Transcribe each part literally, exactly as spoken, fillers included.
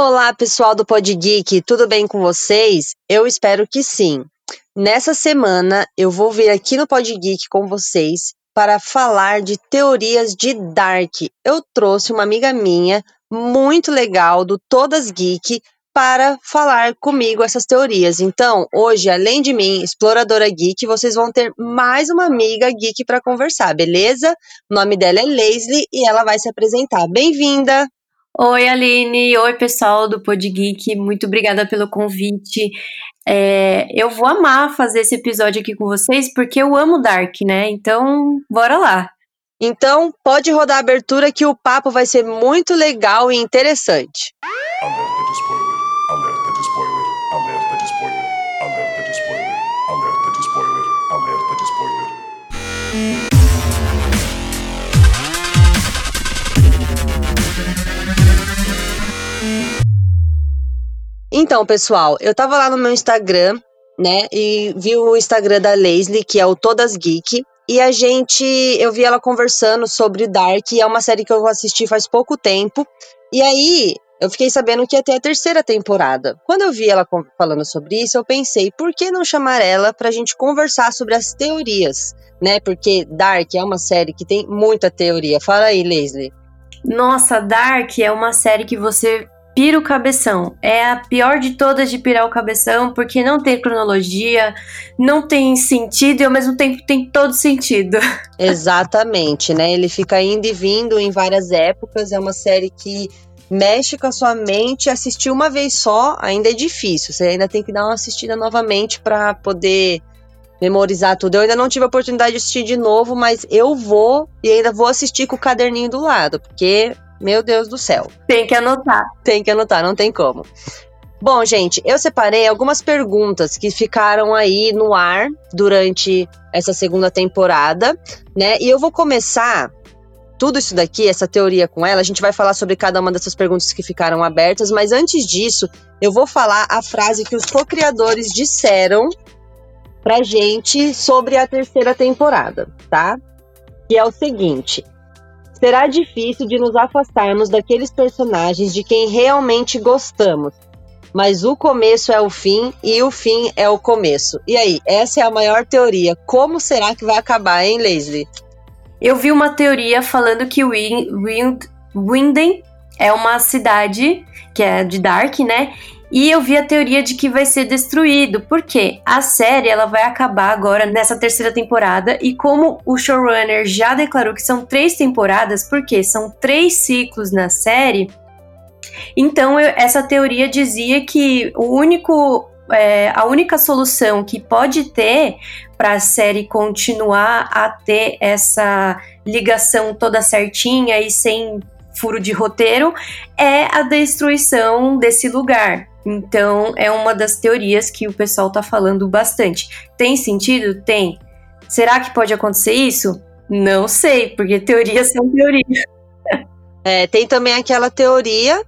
Olá, pessoal do Pod Geek, tudo bem com vocês? Eu espero que sim. Nessa semana, eu vou vir aqui no Pod Geek com vocês para falar de teorias de Dark. Eu trouxe uma amiga minha, muito legal, do Todas Geek, para falar comigo essas teorias. Então, hoje, além de mim, exploradora geek, vocês vão ter mais uma amiga geek para conversar, beleza? O nome dela é Leslie e ela vai se apresentar. Bem-vinda! Oi, Aline! Oi, pessoal do Pod Geek. Muito obrigada pelo convite. É, eu vou amar fazer esse episódio aqui com vocês, porque eu amo Dark, né? Então, bora lá! Então, pode rodar a abertura que o papo vai ser muito legal e interessante. Alerta de spoiler! Alerta de spoiler! Alerta de spoiler! Alerta de spoiler! Alerta de spoiler! Alerta de spoiler! Então, pessoal, eu tava lá no meu Instagram, né, e vi o Instagram da Leslie, que é o Todas Geek, e a gente, eu vi ela conversando sobre Dark, é uma série que eu assisti faz pouco tempo, e aí eu fiquei sabendo que ia ter a terceira temporada. Quando eu vi ela falando sobre isso, eu pensei, por que não chamar ela pra gente conversar sobre as teorias, né, porque Dark é uma série que tem muita teoria. Fala aí, Leslie. Nossa, Dark é uma série que você... pira o cabeção, é a pior de todas de pirar o cabeção, porque não tem cronologia, não tem sentido e ao mesmo tempo tem todo sentido. Exatamente, né? Ele fica indo e vindo em várias épocas, é uma série que mexe com a sua mente, assistir uma vez só ainda é difícil, você ainda tem que dar uma assistida novamente para poder memorizar tudo. Eu ainda não tive a oportunidade de assistir de novo, mas eu vou e ainda vou assistir com o caderninho do lado, porque... meu Deus do céu. Tem que anotar. Tem que anotar, não tem como. Bom, gente, eu separei algumas perguntas que ficaram aí no ar durante essa segunda temporada, né? E eu vou começar tudo isso daqui, essa teoria com ela. A gente vai falar sobre cada uma dessas perguntas que ficaram abertas, mas antes disso, eu vou falar a frase que os co-criadores disseram pra gente sobre a terceira temporada, tá? Que é o seguinte... será difícil de nos afastarmos daqueles personagens de quem realmente gostamos, mas o começo é o fim e o fim é o começo. E aí, essa é a maior teoria. Como será que vai acabar, hein, Leslie? Eu vi uma teoria falando que Wind, Wind, Winden é uma cidade, que é de Dark, né? E eu vi a teoria de que vai ser destruído, porque a série ela vai acabar agora nessa terceira temporada, e como o showrunner já declarou que são três temporadas, porque são três ciclos na série, então eu, essa teoria dizia que o único, é, a única solução que pode ter para a série continuar a ter essa ligação toda certinha e sem furo de roteiro é a destruição desse lugar. Então, é uma das teorias que o pessoal tá falando bastante. Tem sentido? Tem. Será que pode acontecer isso? Não sei, porque teorias são teorias. É, tem também aquela teoria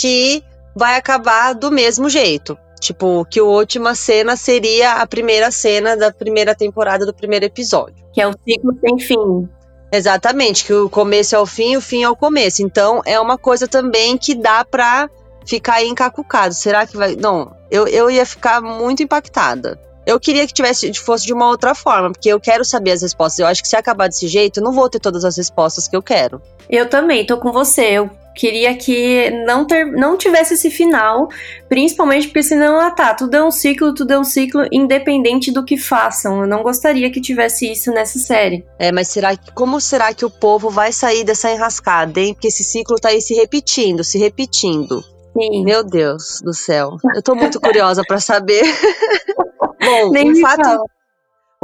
que vai acabar do mesmo jeito. Tipo, que a última cena seria a primeira cena da primeira temporada do primeiro episódio. Que é um ciclo sem fim. Exatamente, que o começo é o fim e o fim é o começo. Então, é uma coisa também que dá pra... ficar aí encacucado. Será que vai... não, eu, eu ia ficar muito impactada. Eu queria que tivesse, fosse de uma outra forma, porque eu quero saber as respostas. Eu acho que se acabar desse jeito, eu não vou ter todas as respostas que eu quero. Eu também, tô com você. Eu queria que não, ter, não tivesse esse final, principalmente porque senão, ah tá, tudo é um ciclo, tudo é um ciclo, independente do que façam. Eu não gostaria que tivesse isso nessa série. É, mas será que, como será que o povo vai sair dessa enrascada, hein? Porque esse ciclo tá aí se repetindo, se repetindo. Sim. Meu Deus do céu, eu tô muito curiosa pra saber. Bom, um fato,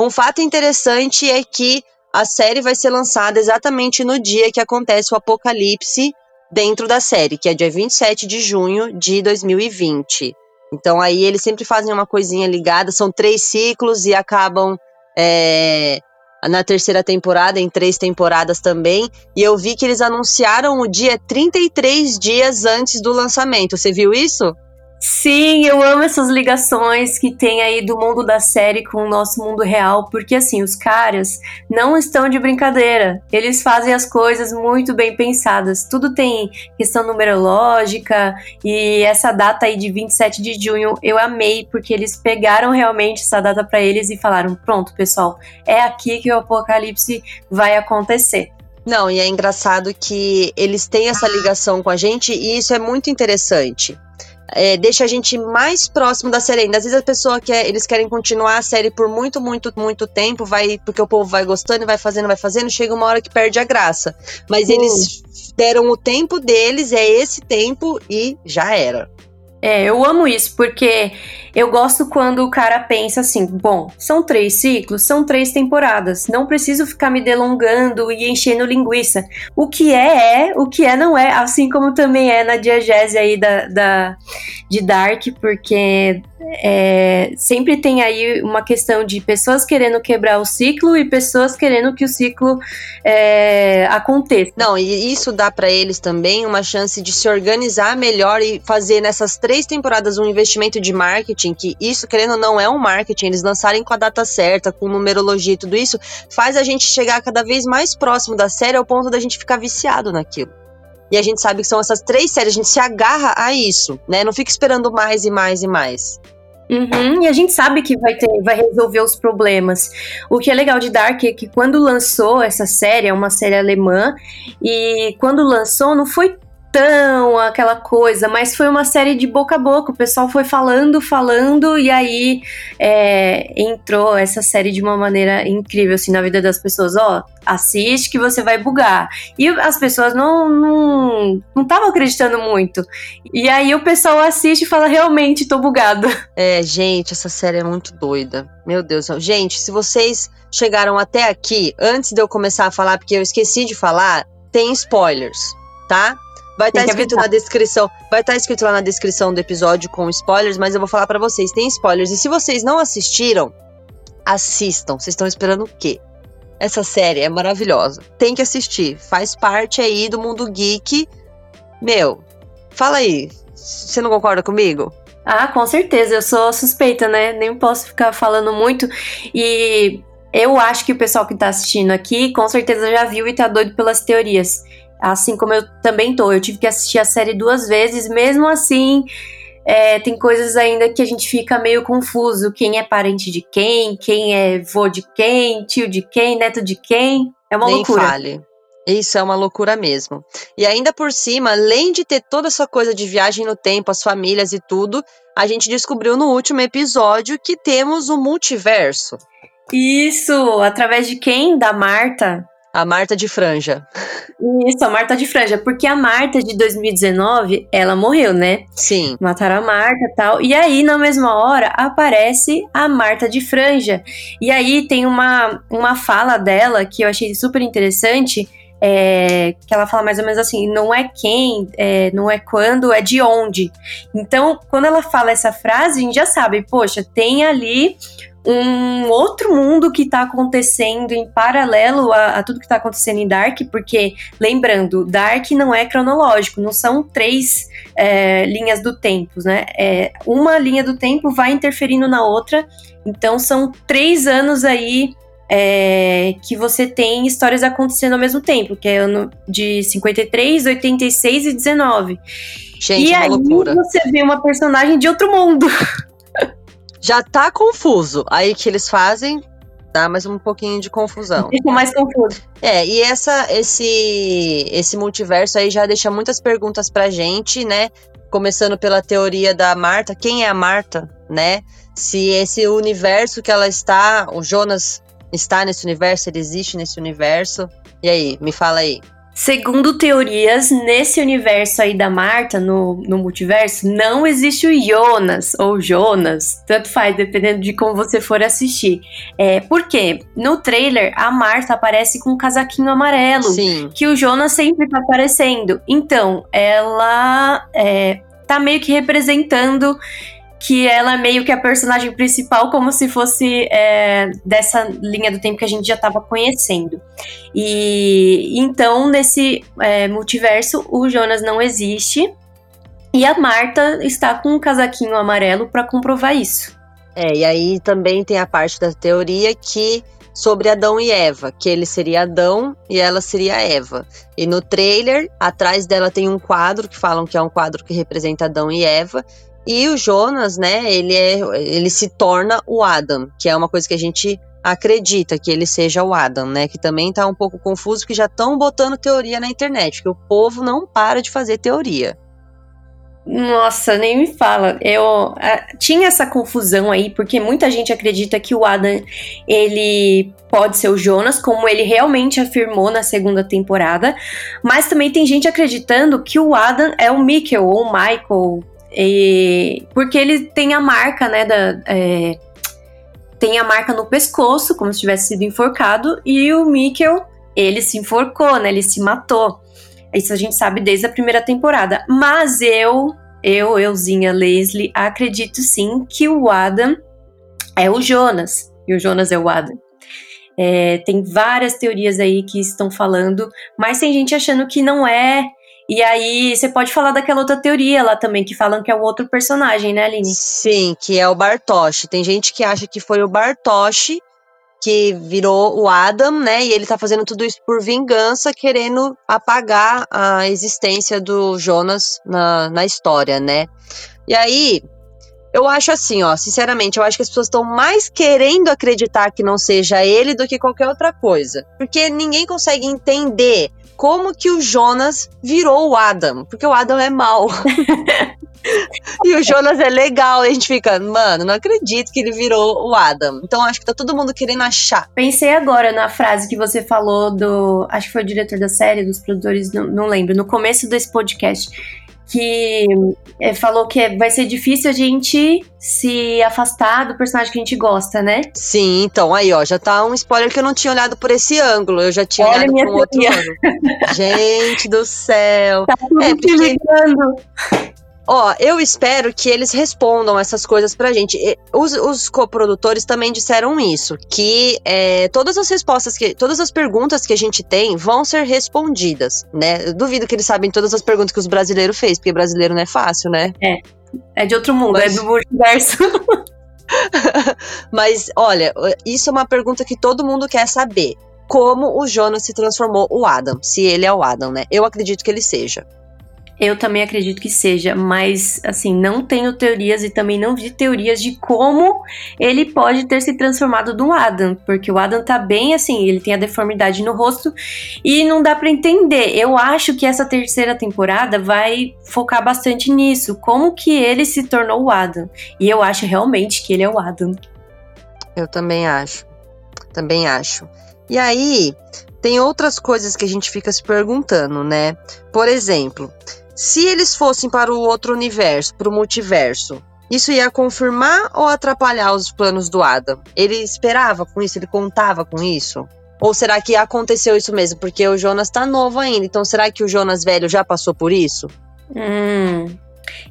um fato interessante é que a série vai ser lançada exatamente no dia que acontece o apocalipse dentro da série, que é dia vinte e sete de junho de dois mil e vinte. Então aí eles sempre fazem uma coisinha ligada, são três ciclos e acabam... é... na terceira temporada, em três temporadas também, e eu vi que eles anunciaram o dia trinta e três dias antes do lançamento. Você viu isso? Sim, eu amo essas ligações que tem aí do mundo da série com o nosso mundo real, porque assim, os caras não estão de brincadeira, eles fazem as coisas muito bem pensadas, tudo tem questão numerológica, e essa data aí de vinte e sete de junho eu amei, porque eles pegaram realmente essa data pra eles e falaram, pronto pessoal, é aqui que o apocalipse vai acontecer. Não, e é engraçado que eles têm essa ligação com a gente, e isso é muito interessante. É, deixa a gente mais próximo da série ainda. Às vezes a pessoa quer, eles querem continuar a série por muito, muito, muito tempo, vai, porque o povo vai gostando, vai fazendo, vai fazendo, chega uma hora que perde a graça. Mas hum. eles deram o tempo deles, é esse tempo e já era. É, eu amo isso, porque eu gosto quando o cara pensa assim, bom, são três ciclos, são três temporadas, não preciso ficar me delongando e enchendo linguiça. O que é, é, o que é, não é, assim como também é na diegese aí da, da, de Dark, porque é, sempre tem aí uma questão de pessoas querendo quebrar o ciclo e pessoas querendo que o ciclo é, aconteça. Não, e isso dá pra eles também uma chance de se organizar melhor e fazer nessas três três temporadas um investimento de marketing, que isso, querendo ou não, é um marketing, eles lançarem com a data certa, com numerologia e tudo isso, faz a gente chegar cada vez mais próximo da série ao ponto da gente ficar viciado naquilo. E a gente sabe que são essas três séries, a gente se agarra a isso, né? Não fica esperando mais e mais e mais. Uhum, e a gente sabe que vai, ter, vai resolver os problemas. O que é legal de Dark é que quando lançou essa série, é uma série alemã, e quando lançou não foi tão aquela coisa, mas foi uma série de boca a boca, o pessoal foi falando, falando, e aí é, entrou essa série de uma maneira incrível, assim, na vida das pessoas, ó, assiste que você vai bugar, e as pessoas não não não estavam acreditando muito, e aí o pessoal assiste e fala, realmente, tô bugado. É, gente, essa série é muito doida, meu Deus, gente, se vocês chegaram até aqui, antes de eu começar a falar, porque eu esqueci de falar, tem spoilers, tá? Vai estar escrito na descrição, vai estar escrito lá na descrição do episódio com spoilers, mas eu vou falar pra vocês, tem spoilers. E se vocês não assistiram, assistam. Vocês estão esperando o quê? Essa série é maravilhosa. Tem que assistir. Faz parte aí do mundo geek. Meu, fala aí. Você não concorda comigo? Ah, com certeza. Eu sou suspeita, né? Nem posso ficar falando muito. E eu acho que o pessoal que tá assistindo aqui, com certeza já viu e tá doido pelas teorias. Assim como eu também tô, eu tive que assistir a série duas vezes, mesmo assim é, tem coisas ainda que a gente fica meio confuso, quem é parente de quem, quem é vô de quem, tio de quem, neto de quem, é uma Nem loucura. Fale. Isso é uma loucura mesmo. E ainda por cima, além de ter toda essa coisa de viagem no tempo, as famílias e tudo, a gente descobriu no último episódio que temos o multiverso. Isso, através de quem? Da Marta. A Marta de Franja. Isso, a Marta de Franja, porque a Marta de dois mil e dezenove, ela morreu, né? Sim. Mataram a Marta e tal, e aí na mesma hora aparece a Marta de Franja, e aí tem uma, uma fala dela que eu achei super interessante, é, que ela fala mais ou menos assim, não é quem, é, não é quando, é de onde. Então, quando ela fala essa frase, a gente já sabe, poxa, tem ali um outro mundo que tá acontecendo em paralelo a, a tudo que tá acontecendo em Dark, porque, lembrando, Dark não é cronológico, não são três é, linhas do tempo, né? É, uma linha do tempo vai interferindo na outra, então são três anos aí é, que você tem histórias acontecendo ao mesmo tempo, que é ano de cinquenta e três, oitenta e seis e dezenove. Gente, e aí loucura. Você vê uma personagem de outro mundo. Já tá confuso. Aí que eles fazem, dá mais um pouquinho de confusão. Fica mais confuso. É, e essa, esse, esse multiverso aí já deixa muitas perguntas pra gente, né? Começando pela teoria da Marta. Quem é a Marta, né? Se esse universo que ela está, o Jonas está nesse universo, ele existe nesse universo. E aí, me fala aí. Segundo teorias, nesse universo aí da Marta, no, no multiverso, não existe o Jonas, ou Jonas, tanto faz, dependendo de como você for assistir. É, por quê? No trailer, a Marta aparece com um casaquinho amarelo, Sim. que o Jonas sempre tá aparecendo. Então, ela é, tá meio que representando que ela é meio que a personagem principal, como se fosse é, dessa linha do tempo que a gente já estava conhecendo. E então, nesse é, multiverso, o Jonas não existe. E a Marta está com um casaquinho amarelo para comprovar isso. É, e aí também tem a parte da teoria que sobre Adão e Eva, que ele seria Adão e ela seria Eva. E no trailer, atrás dela tem um quadro que falam que é um quadro que representa Adão e Eva. E o Jonas, né, ele, é, ele se torna o Adam, que é uma coisa que a gente acredita que ele seja o Adam, né, que também tá um pouco confuso, que já estão botando teoria na internet, porque o povo não para de fazer teoria. Nossa, nem me fala. Eu a, tinha essa confusão aí, porque muita gente acredita que o Adam, ele pode ser o Jonas, como ele realmente afirmou na segunda temporada, mas também tem gente acreditando que o Adam é o Mikkel ou o Michael, e, porque ele tem a marca, né, da, é, tem a marca no pescoço, como se tivesse sido enforcado, e o Mikkel, ele se enforcou, né, ele se matou. Isso a gente sabe desde a primeira temporada. Mas eu, eu, euzinha Leslie, acredito sim que o Adam é o Jonas. E o Jonas é o Adam. É, tem várias teorias aí que estão falando, mas tem gente achando que não é. E aí você pode falar daquela outra teoria lá também, que falam que é o outro personagem, né, Aline? Sim, que é o Bartosz. Tem gente que acha que foi o Bartosz que virou o Adam, né, e ele tá fazendo tudo isso por vingança, querendo apagar a existência do Jonas na, na história, né. E aí, eu acho assim, ó, sinceramente, eu acho que as pessoas estão mais querendo acreditar que não seja ele do que qualquer outra coisa, porque ninguém consegue entender como que o Jonas virou o Adam, porque o Adam é mau. E o Jonas é legal, e a gente fica, mano, não acredito que ele virou o Adam. Então acho que tá todo mundo querendo achar. Pensei agora na frase que você falou do, acho que foi o diretor da série, dos produtores, não, não lembro, no começo desse podcast, que é, falou que vai ser difícil a gente se afastar do personagem que a gente gosta, né? Sim, então aí ó, já tá um spoiler que eu não tinha olhado por esse ângulo, eu já tinha Olha olhado por um outro ângulo. Gente do céu. Tá tudo é, te ligando. Ó, eu espero que eles respondam essas coisas pra gente. Os, os coprodutores também disseram isso, que é, todas as respostas, que, todas as perguntas que a gente tem vão ser respondidas, né? Eu duvido que eles sabem todas as perguntas que os brasileiros fez, porque brasileiro não é fácil, né? É, é de outro mundo, mas... é do multiverso. Mas, olha, isso é uma pergunta que todo mundo quer saber. Como o Jonas se transformou o Adam, se ele é o Adam, né? Eu acredito que ele seja. Eu também acredito que seja, mas assim, não tenho teorias e também não vi teorias de como ele pode ter se transformado do Adam, porque o Adam tá bem assim, ele tem a deformidade no rosto e não dá pra entender. Eu acho que essa terceira temporada vai focar bastante nisso, como que ele se tornou o Adam. E eu acho realmente que ele é o Adam. Eu também acho, também acho. E aí, tem outras coisas que a gente fica se perguntando, né? Por exemplo... se eles fossem para o outro universo, para o multiverso, isso ia confirmar ou atrapalhar os planos do Adam? Ele esperava com isso? Ele contava com isso? Ou será que aconteceu isso mesmo? Porque o Jonas tá novo ainda, então será que o Jonas velho já passou por isso? Hum,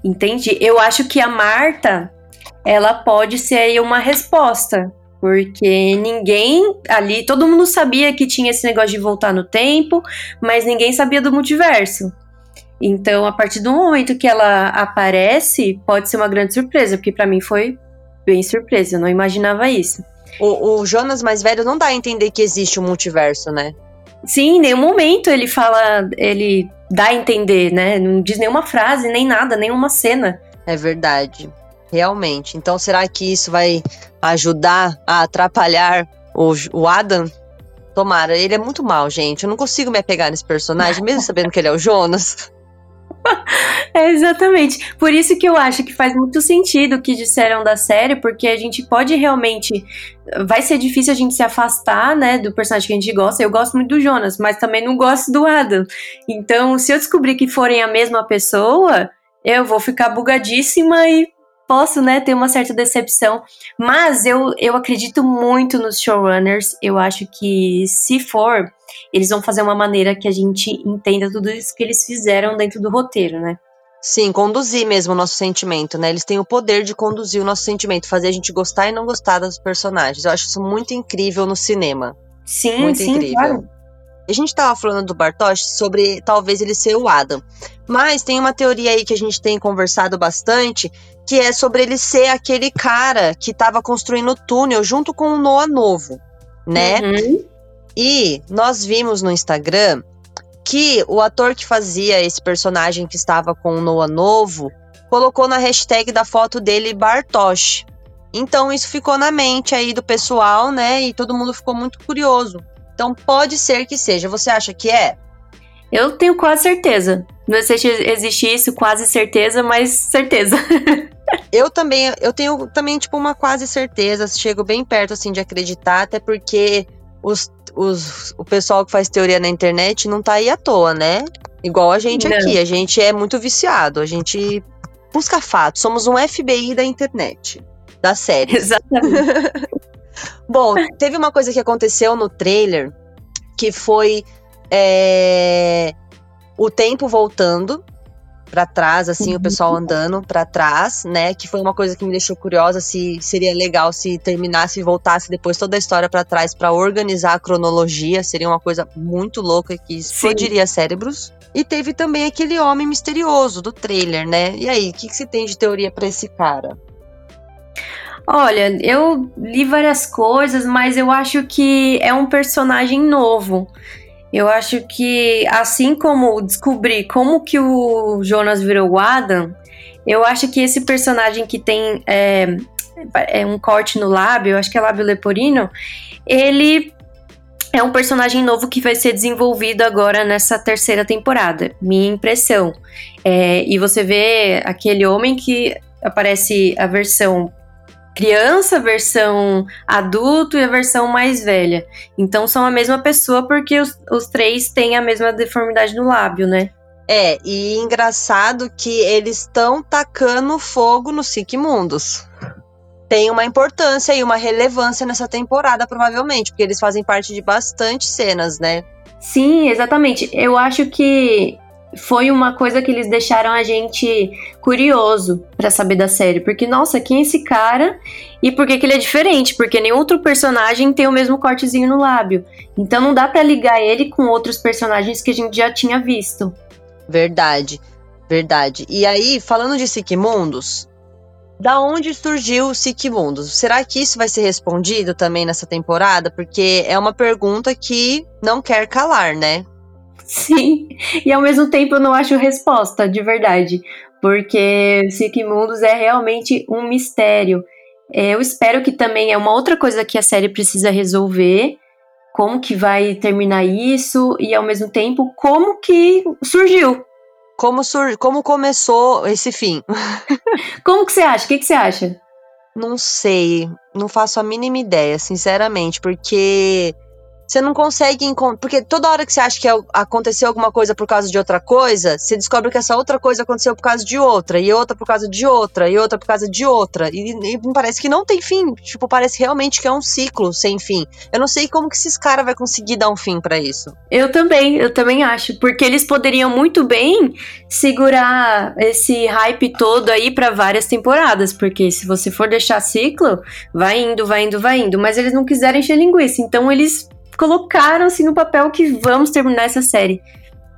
entendi. Eu acho que a Marta, ela pode ser aí uma resposta. Porque ninguém ali, todo mundo sabia que tinha esse negócio de voltar no tempo, mas ninguém sabia do multiverso. Então, a partir do momento que ela aparece, pode ser uma grande surpresa, porque pra mim foi bem surpresa, eu não imaginava isso. O, o Jonas mais velho não dá a entender que existe um multiverso, né? Sim, em nenhum momento ele fala, ele dá a entender, né? Não diz nenhuma frase, nem nada, nenhuma cena. É verdade, realmente. Então, será que isso vai ajudar a atrapalhar o, o Adam? Tomara, ele é muito mal, gente. Eu não consigo me apegar nesse personagem, mesmo sabendo que ele é o Jonas. É, exatamente. Por isso que eu acho que faz muito sentido o que disseram da série, porque a gente pode realmente... vai ser difícil a gente se afastar, né, do personagem que a gente gosta. Eu gosto muito do Jonas, mas também não gosto do Adam. Então, se eu descobrir que forem a mesma pessoa, eu vou ficar bugadíssima e posso, né, ter uma certa decepção. Mas eu, eu acredito muito nos showrunners. Eu acho que, se for... eles vão fazer uma maneira que a gente entenda tudo isso que eles fizeram dentro do roteiro, né? Sim, conduzir mesmo o nosso sentimento, né? Eles têm o poder de conduzir o nosso sentimento, fazer a gente gostar e não gostar dos personagens. Eu acho isso muito incrível no cinema. Sim, muito sim, incrível. Claro. A gente estava falando do Bartosz sobre talvez ele ser o Adam, mas tem uma teoria aí que a gente tem conversado bastante, que é sobre ele ser aquele cara que estava construindo o túnel junto com o Noah novo, né? Uhum. E nós vimos no Instagram que o ator que fazia esse personagem que estava com o Noah novo colocou na hashtag da foto dele Bartosz. Então isso ficou na mente aí do pessoal, né? E todo mundo ficou muito curioso. Então pode ser que seja. Você acha que é? Eu tenho quase certeza. Não sei se existe isso, quase certeza, mas certeza. Eu também, eu tenho também tipo uma quase certeza. Chego bem perto assim de acreditar, até porque os, os, o pessoal que faz teoria na internet não tá aí à toa, né? Igual a gente não. Aqui. A gente é muito viciado. A gente busca fatos. Somos um F B I da internet. Da série. Exatamente. Bom, teve uma coisa que aconteceu no trailer, que foi é, o tempo voltando pra trás, assim, uhum. O pessoal andando pra trás, né, que foi uma coisa que me deixou curiosa, se seria legal se terminasse e voltasse depois toda a história pra trás pra organizar a cronologia, seria uma coisa muito louca que explodiria Sim. cérebros. E teve também aquele homem misterioso do trailer, né, e aí, o que, que você tem de teoria pra esse cara? Olha, eu li várias coisas, mas eu acho que é um personagem novo. Eu acho que, assim como descobri como que o Jonas virou o Adam, eu acho que esse personagem que tem é, é um corte no lábio, eu acho que é lábio leporino, ele é um personagem novo que vai ser desenvolvido agora nessa terceira temporada. Minha impressão. É, e você vê aquele homem que aparece a versão criança, a versão adulto e a versão mais velha. Então são a mesma pessoa porque os, os três têm a mesma deformidade no lábio, né? É, e engraçado que eles estão tacando fogo no Sic Mundus. Tem uma importância e uma relevância nessa temporada, provavelmente, porque eles fazem parte de bastante cenas, né? Sim, exatamente. Eu acho que foi uma coisa que eles deixaram a gente curioso pra saber da série. Porque, nossa, quem é esse cara? E por que que ele é diferente? Porque nenhum outro personagem tem o mesmo cortezinho no lábio. Então não dá pra ligar ele com outros personagens que a gente já tinha visto. Verdade, verdade. E aí, falando de Sic Mundus, da onde surgiu o Sic Mundus? Será que isso vai ser respondido também nessa temporada? Porque é uma pergunta que não quer calar, né? Sim, e ao mesmo tempo eu não acho resposta, de verdade, porque Sic Mundus é realmente um mistério. Eu espero que também é uma outra coisa que a série precisa resolver, como que vai terminar isso e ao mesmo tempo como que surgiu. Como, sur- como começou esse fim? Como que você acha? O que, que você acha? Não sei, não faço a mínima ideia, sinceramente, porque você não consegue encontrar, porque toda hora que você acha que aconteceu alguma coisa por causa de outra coisa, você descobre que essa outra coisa aconteceu por causa de outra, e outra por causa de outra, e outra por causa de outra, e, e parece que não tem fim, tipo, parece realmente que é um ciclo sem fim. Eu não sei como que esses caras vão conseguir dar um fim pra isso. Eu também, eu também acho, porque eles poderiam muito bem segurar esse hype todo aí pra várias temporadas, porque se você for deixar ciclo, vai indo, vai indo, vai indo, mas eles não quiseram encher linguiça, então eles colocaram assim no papel que vamos terminar essa série.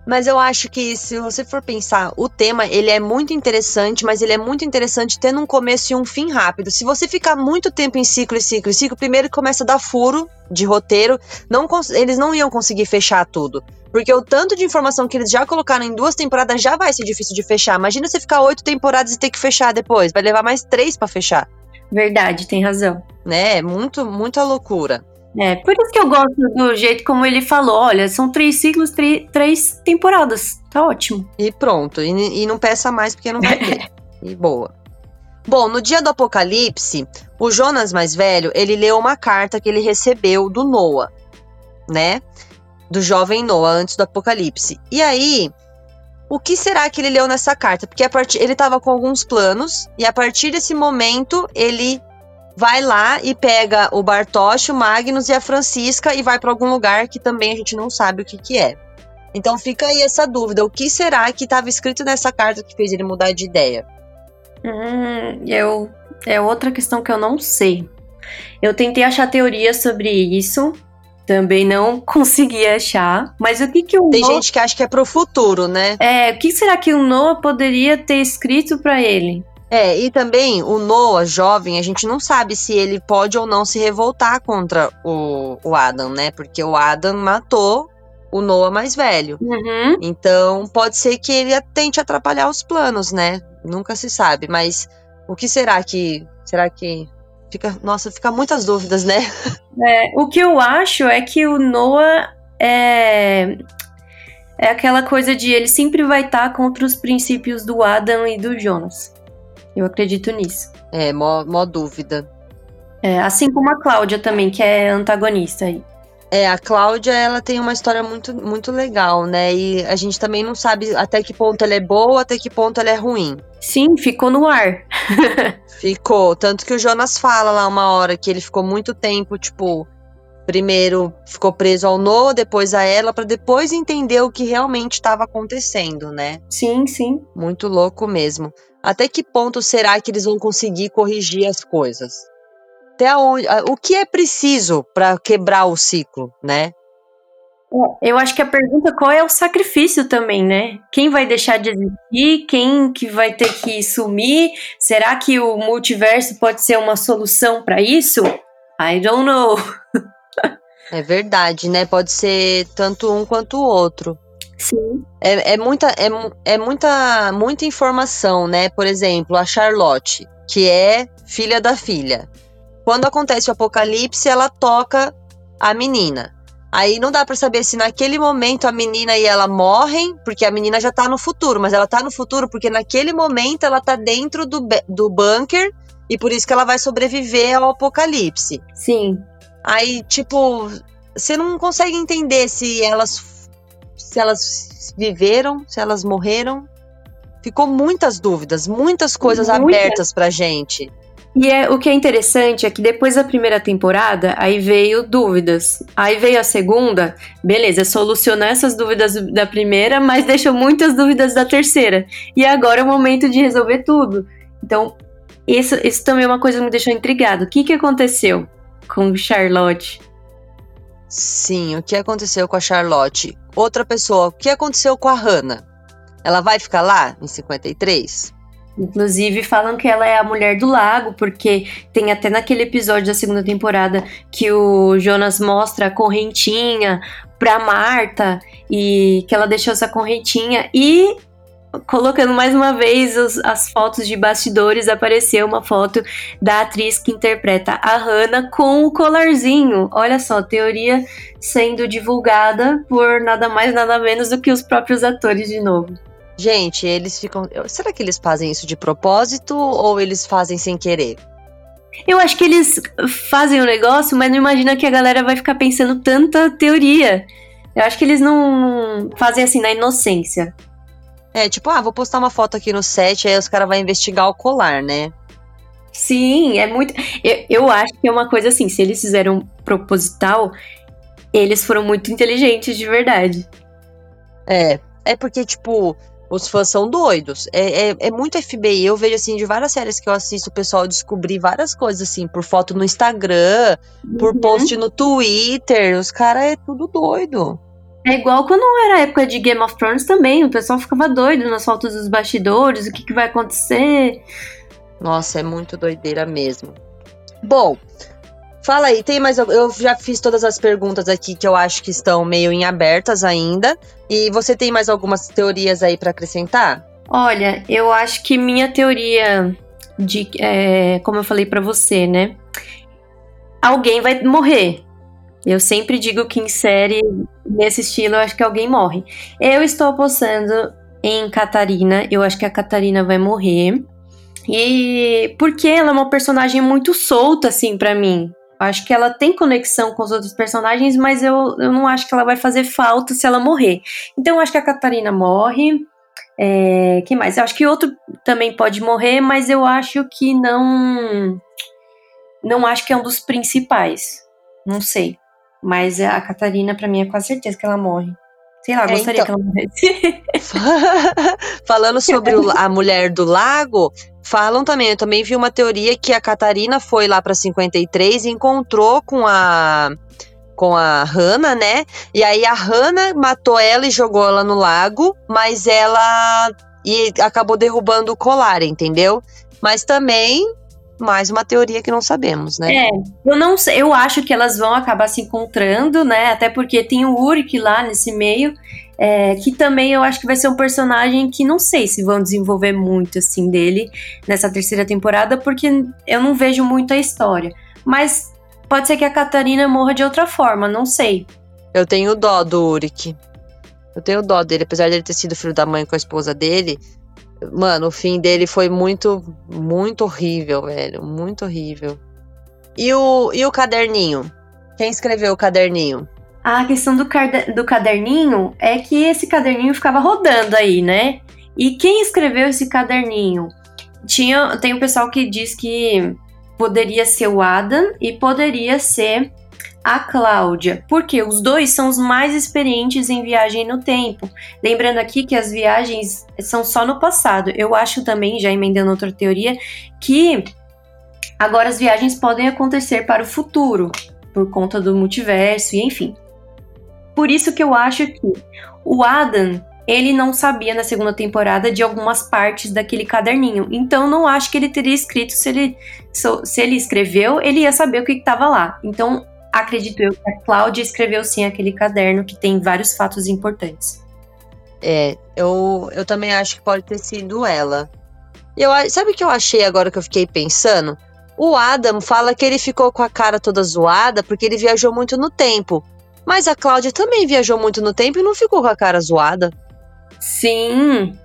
Mas eu acho que se você for pensar, o tema ele é muito interessante, mas ele é muito interessante tendo um começo e um fim rápido. Se você ficar muito tempo em ciclo e ciclo e ciclo, primeiro começa a dar furo de roteiro, não cons- eles não iam conseguir fechar tudo. Porque o tanto de informação que eles já colocaram em duas temporadas já vai ser difícil de fechar. Imagina você ficar oito temporadas e ter que fechar depois, vai levar mais três pra fechar. Verdade, tem razão. Né, muito, muita loucura. É, por isso que eu gosto do jeito como ele falou, olha, são três ciclos, tri- três temporadas, tá ótimo. E pronto, e, e não peça mais porque não vai ter, e boa. Bom, no dia do apocalipse, o Jonas mais velho, ele leu uma carta que ele recebeu do Noah, né, do jovem Noah antes do apocalipse. E aí, o que será que ele leu nessa carta? Porque a part- ele tava com alguns planos, e a partir desse momento, ele vai lá e pega o Bartosz, o Magnus e a Francisca e vai pra algum lugar que também a gente não sabe o que que é. Então fica aí essa dúvida, o que será que estava escrito nessa carta que fez ele mudar de ideia? Hum, eu, é outra questão que eu não sei. Eu tentei achar teorias sobre isso, Também não consegui achar. Mas o que que o Tem Noah... gente que acha que é pro futuro, né? É, o que será que o Noah poderia ter escrito pra ele? É, e também o Noah, jovem, a gente não sabe se ele pode ou não se revoltar contra o, o Adam, né? Porque o Adam matou o Noah mais velho. Uhum. Então, pode ser que ele tente atrapalhar os planos, né? Nunca se sabe, mas o que será que... Será que... Fica, nossa, fica muitas dúvidas, né? É, o que eu acho é que o Noah é, é aquela coisa de ele sempre vai estar contra os princípios do Adam e do Jonas. Eu acredito nisso. É, mó, mó dúvida. É, assim como a Cláudia também, que é antagonista aí. É, a Cláudia, ela tem uma história muito, muito legal, né? E a gente também não sabe até que ponto ela é boa, até que ponto ela é ruim. Sim, ficou no ar. Ficou. Tanto que o Jonas fala lá uma hora que ele ficou muito tempo, tipo... Primeiro ficou preso ao Noah, depois a ela, pra depois entender o que realmente estava acontecendo, né? Sim, sim. Muito louco mesmo. Até que ponto será que eles vão conseguir corrigir as coisas? Até onde, o que é preciso para quebrar o ciclo, né? Eu acho que a pergunta qual é o sacrifício também, né? Quem vai deixar de existir? Quem que vai ter que sumir? Será que o multiverso pode ser uma solução para isso? I don't know. É verdade, né? Pode ser tanto um quanto o outro. Sim. É, é, muita, é, é muita, muita informação, né? Por exemplo, a Charlotte, que é filha da filha. Quando acontece o apocalipse, ela toca a menina. Aí não dá pra saber se naquele momento a menina e ela morrem, porque a menina já tá no futuro, mas ela tá no futuro porque naquele momento ela tá dentro do, do bunker e por isso que ela vai sobreviver ao apocalipse. Sim. Aí, tipo, você não consegue entender se elas, se elas viveram, se elas morreram. Ficou muitas dúvidas, muitas coisas muitas. abertas pra gente. E é, o que é interessante é que depois da primeira temporada, aí veio dúvidas. Aí veio a segunda, beleza, solucionou essas dúvidas da primeira, mas deixou muitas dúvidas da terceira. E agora é o momento de resolver tudo. Então, isso, isso também é uma coisa que me deixou intrigado. O que, que aconteceu com Charlotte? Sim, o que aconteceu com a Charlotte? Outra pessoa, o que aconteceu com a Hannah? Ela vai ficar lá em cinquenta e três? Inclusive falam que ela é a mulher do lago, porque tem até naquele episódio da segunda temporada que o Jonas mostra a correntinha pra Marta e que ela deixou essa correntinha e, colocando mais uma vez os, as fotos de bastidores, apareceu uma foto da atriz que interpreta a Hannah com o colarzinho. Olha só, teoria sendo divulgada por nada mais nada menos do que os próprios atores de novo. Gente, eles ficam... Será que eles fazem isso de propósito ou eles fazem sem querer? Eu acho que eles fazem o negócio, mas não imagina que a galera vai ficar pensando tanta teoria. Eu acho que eles não fazem assim, na inocência. É, tipo, ah, vou postar uma foto aqui no set, aí os caras vão investigar o colar, né? Sim, é muito... Eu, eu acho que é uma coisa assim, se eles fizeram proposital, eles foram muito inteligentes de verdade. É, é porque, tipo... Os fãs são doidos. É, é, é muito F B I. Eu vejo, assim, de várias séries que eu assisto, o pessoal descobrir várias coisas, assim, por foto no Instagram, uhum. por post no Twitter. Os caras é tudo doido. É igual quando era a época de Game of Thrones também. O pessoal ficava doido nas fotos dos bastidores, o que, que vai acontecer. Nossa, é muito doideira mesmo. Bom, fala aí, tem mais... Eu já fiz todas as perguntas aqui que eu acho que estão meio em abertas ainda. E você tem mais algumas teorias aí para acrescentar? Olha, eu acho que minha teoria de, é, como eu falei para você, né? Alguém vai morrer. Eu sempre digo que em série, nesse estilo, eu acho que alguém morre. Eu estou apostando em Catarina. Eu acho que a Catarina vai morrer. E porque ela é uma personagem muito solta, assim, para mim. Acho que ela tem conexão com os outros personagens, mas eu, eu não acho que ela vai fazer falta se ela morrer. Então, eu acho que a Catarina morre. É, quem mais? Eu acho que outro também pode morrer, mas eu acho que não... Não acho que é um dos principais. Não sei. Mas a Catarina, pra mim, é quase certeza que ela morre. Sei lá, eu gostaria é, então... que ela morresse. Falando sobre o, a mulher do lago... Falam também, eu também vi uma teoria que a Catarina foi lá pra cinquenta e três e encontrou com a, com a Hannah, né? E aí a Hannah matou ela e jogou ela no lago, mas ela e acabou derrubando o colar, entendeu? Mas também, mais uma teoria que não sabemos, né? É, eu não sei, eu acho que elas vão acabar se encontrando, né? Até porque tem o Urk lá nesse meio, é, que também eu acho que vai ser um personagem que não sei se vão desenvolver muito, assim, dele nessa terceira temporada, porque eu não vejo muito a história. Mas pode ser que a Catarina morra de outra forma, não sei. Eu tenho dó do Urk. Eu tenho dó dele, apesar dele ter sido filho da mãe com a esposa dele. Mano, o fim dele foi muito, muito horrível, velho. Muito horrível. E o, e o caderninho? Quem escreveu o caderninho? A questão do, cade- do caderninho é que esse caderninho ficava rodando aí, né? E quem escreveu esse caderninho? Tinha, tem o pessoal que diz que poderia ser o Adam e poderia ser a Cláudia, porque os dois são os mais experientes em viagem no tempo. Lembrando aqui que as viagens são só no passado. Eu acho também, já emendando outra teoria, que agora as viagens podem acontecer para o futuro, por conta do multiverso e enfim. Por isso que eu acho que o Adam, ele não sabia na segunda temporada de algumas partes daquele caderninho. Então, não acho que ele teria escrito. Se ele, se ele escreveu, ele ia saber o que estava lá. Então, acredito eu que a Cláudia escreveu sim aquele caderno que tem vários fatos importantes. É, eu, eu também acho que pode ter sido ela. Eu, sabe o que eu achei agora que eu fiquei pensando? O Adam fala que ele ficou com a cara toda zoada porque ele viajou muito no tempo. Mas a Cláudia também viajou muito no tempo e não ficou com a cara zoada. Sim,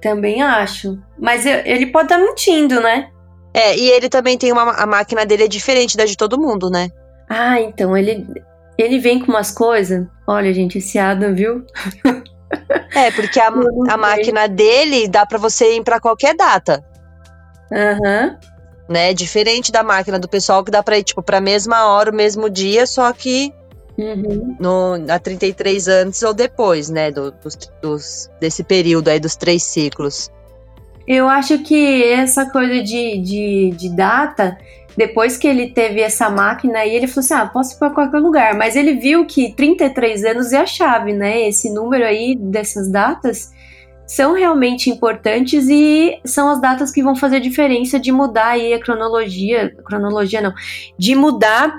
também acho. Mas eu, ele pode estar mentindo, né? É, e ele também tem uma... A máquina dele é diferente da de todo mundo, né? Ah, então, ele, ele vem com umas coisas... Olha, gente, esse Adam, viu? É, porque a, a máquina dele dá pra você ir pra qualquer data. Aham. Uhum. Né? Diferente da máquina do pessoal que dá pra ir, tipo, pra mesma hora, o mesmo dia, só que... Uhum. No, há trinta e três antes ou depois, né? Do, dos, dos, desse período aí, dos três ciclos. Eu acho que essa coisa de, de, de data... Depois que ele teve essa máquina aí, ele falou assim, ah, posso ir pra qualquer lugar. Mas ele viu que trinta e três anos é a chave, né? Esse número aí dessas datas são realmente importantes e são as datas que vão fazer a diferença de mudar aí a cronologia, cronologia não, de mudar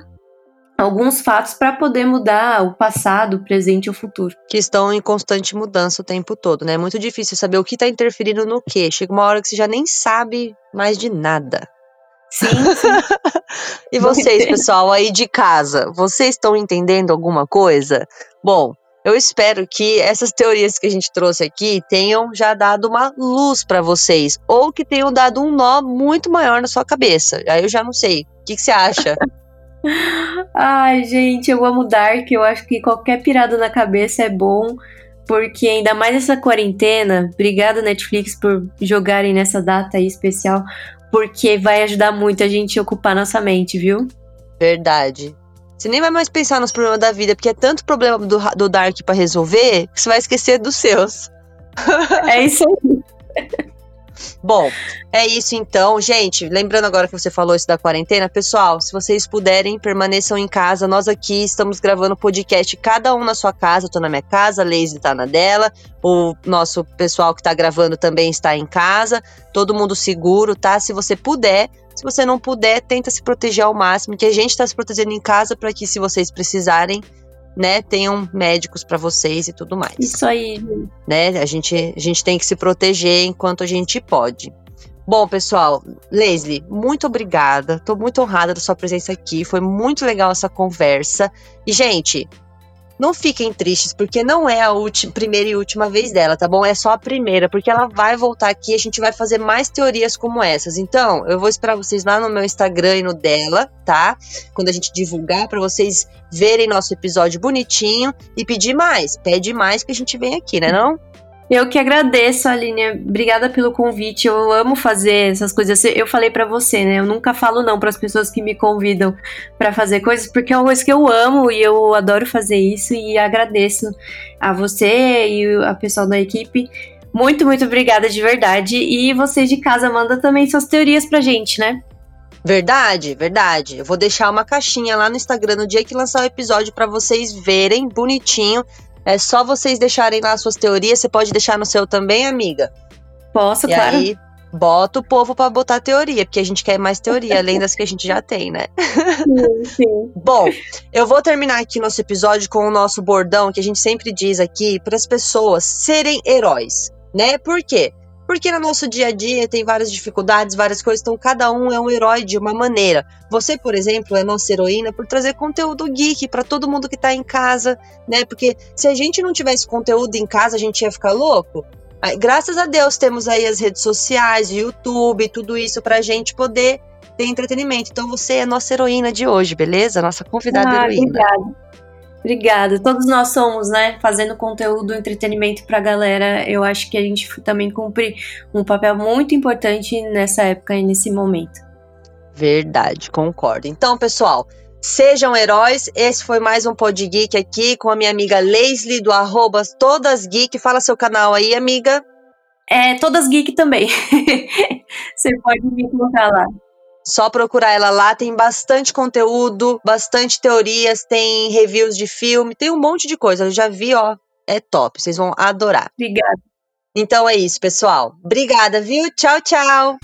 alguns fatos para poder mudar o passado, o presente e o futuro. Que estão em constante mudança o tempo todo, né? É muito difícil saber o que tá interferindo no quê. Chega uma hora que você já nem sabe mais de nada. Sim, sim. E vocês, pessoal, aí de casa, vocês estão entendendo alguma coisa? Bom, eu espero que essas teorias que a gente trouxe aqui tenham já dado uma luz para vocês, ou que tenham dado um nó muito maior na sua cabeça. Aí eu já não sei. O que, que você acha? Ai, gente, eu amo Dark. Eu acho que qualquer pirada na cabeça é bom, porque ainda mais nessa quarentena. Obrigada, Netflix, por jogarem nessa data aí especial, porque vai ajudar muito a gente ocupar nossa mente, viu? Verdade. Você nem vai mais pensar nos problemas da vida, porque é tanto problema do, do Dark pra resolver, que você vai esquecer dos seus. É isso aí. Bom, é isso então. Gente, lembrando agora que você falou isso da quarentena, pessoal, se vocês puderem, permaneçam em casa. Nós aqui estamos gravando podcast, cada um na sua casa. Eu tô na minha casa, a Leise tá na dela. O nosso pessoal que tá gravando também está em casa. Todo mundo seguro, tá? Se você puder. Se você não puder, tenta se proteger ao máximo, que a gente tá se protegendo em casa para que, se vocês precisarem, né, tenham médicos pra vocês e tudo mais. Isso aí. Né, a gente, a gente tem que se proteger enquanto a gente pode. Bom, pessoal, Leslie, muito obrigada. Tô muito honrada da sua presença aqui. Foi muito legal essa conversa. E, gente, não fiquem tristes, porque não é a ulti- primeira e última vez dela, tá bom? É só a primeira, porque ela vai voltar aqui e a gente vai fazer mais teorias como essas. Então, eu vou esperar vocês lá no meu Instagram e no dela, tá? Quando a gente divulgar, pra vocês verem nosso episódio bonitinho e pedir mais. Pede mais que a gente vem aqui, né não? Eu que agradeço, Aline. Obrigada pelo convite. Eu amo fazer essas coisas. Eu falei pra você, né? Eu nunca falo não pras pessoas que me convidam pra fazer coisas, porque é uma coisa que eu amo e eu adoro fazer isso, e agradeço a você e a pessoal da equipe. Muito, muito obrigada de verdade. E vocês de casa, manda também suas teorias pra gente, né? Verdade, verdade. Eu vou deixar uma caixinha lá no Instagram no dia que lançar o episódio pra vocês verem bonitinho. É só vocês deixarem lá as suas teorias. Você pode deixar no seu também, amiga? Posso, e claro. E aí, bota o povo pra botar teoria, porque a gente quer mais teoria, além das que a gente já tem, né? Sim, sim. Bom, eu vou terminar aqui nosso episódio com o nosso bordão, que a gente sempre diz aqui, pras pessoas serem heróis, né? Por quê? Porque no nosso dia a dia tem várias dificuldades, várias coisas, então cada um é um herói de uma maneira. Você, por exemplo, é nossa heroína por trazer conteúdo geek para todo mundo que tá em casa, né? Porque se a gente não tivesse conteúdo em casa, a gente ia ficar louco. Graças a Deus temos aí as redes sociais, YouTube, tudo isso pra gente poder ter entretenimento. Então você é a nossa heroína de hoje, beleza? Nossa convidada ah, heroína. Obrigada. Obrigada, todos nós somos, né, fazendo conteúdo, entretenimento pra galera. Eu acho que a gente também cumpre um papel muito importante nessa época e nesse momento. Verdade, concordo. Então, pessoal, sejam heróis. Esse foi mais um Pod Geek aqui com a minha amiga Leslie do arroba Todas Geek. Fala seu canal aí, amiga. É, Todas Geek também. Você pode me encontrar lá. Só procurar ela lá, tem bastante conteúdo, bastante teorias, tem reviews de filme, tem um monte de coisa. Eu já vi, ó, é top, vocês vão adorar. Obrigada. Então é isso, pessoal. Obrigada, viu? Tchau, tchau.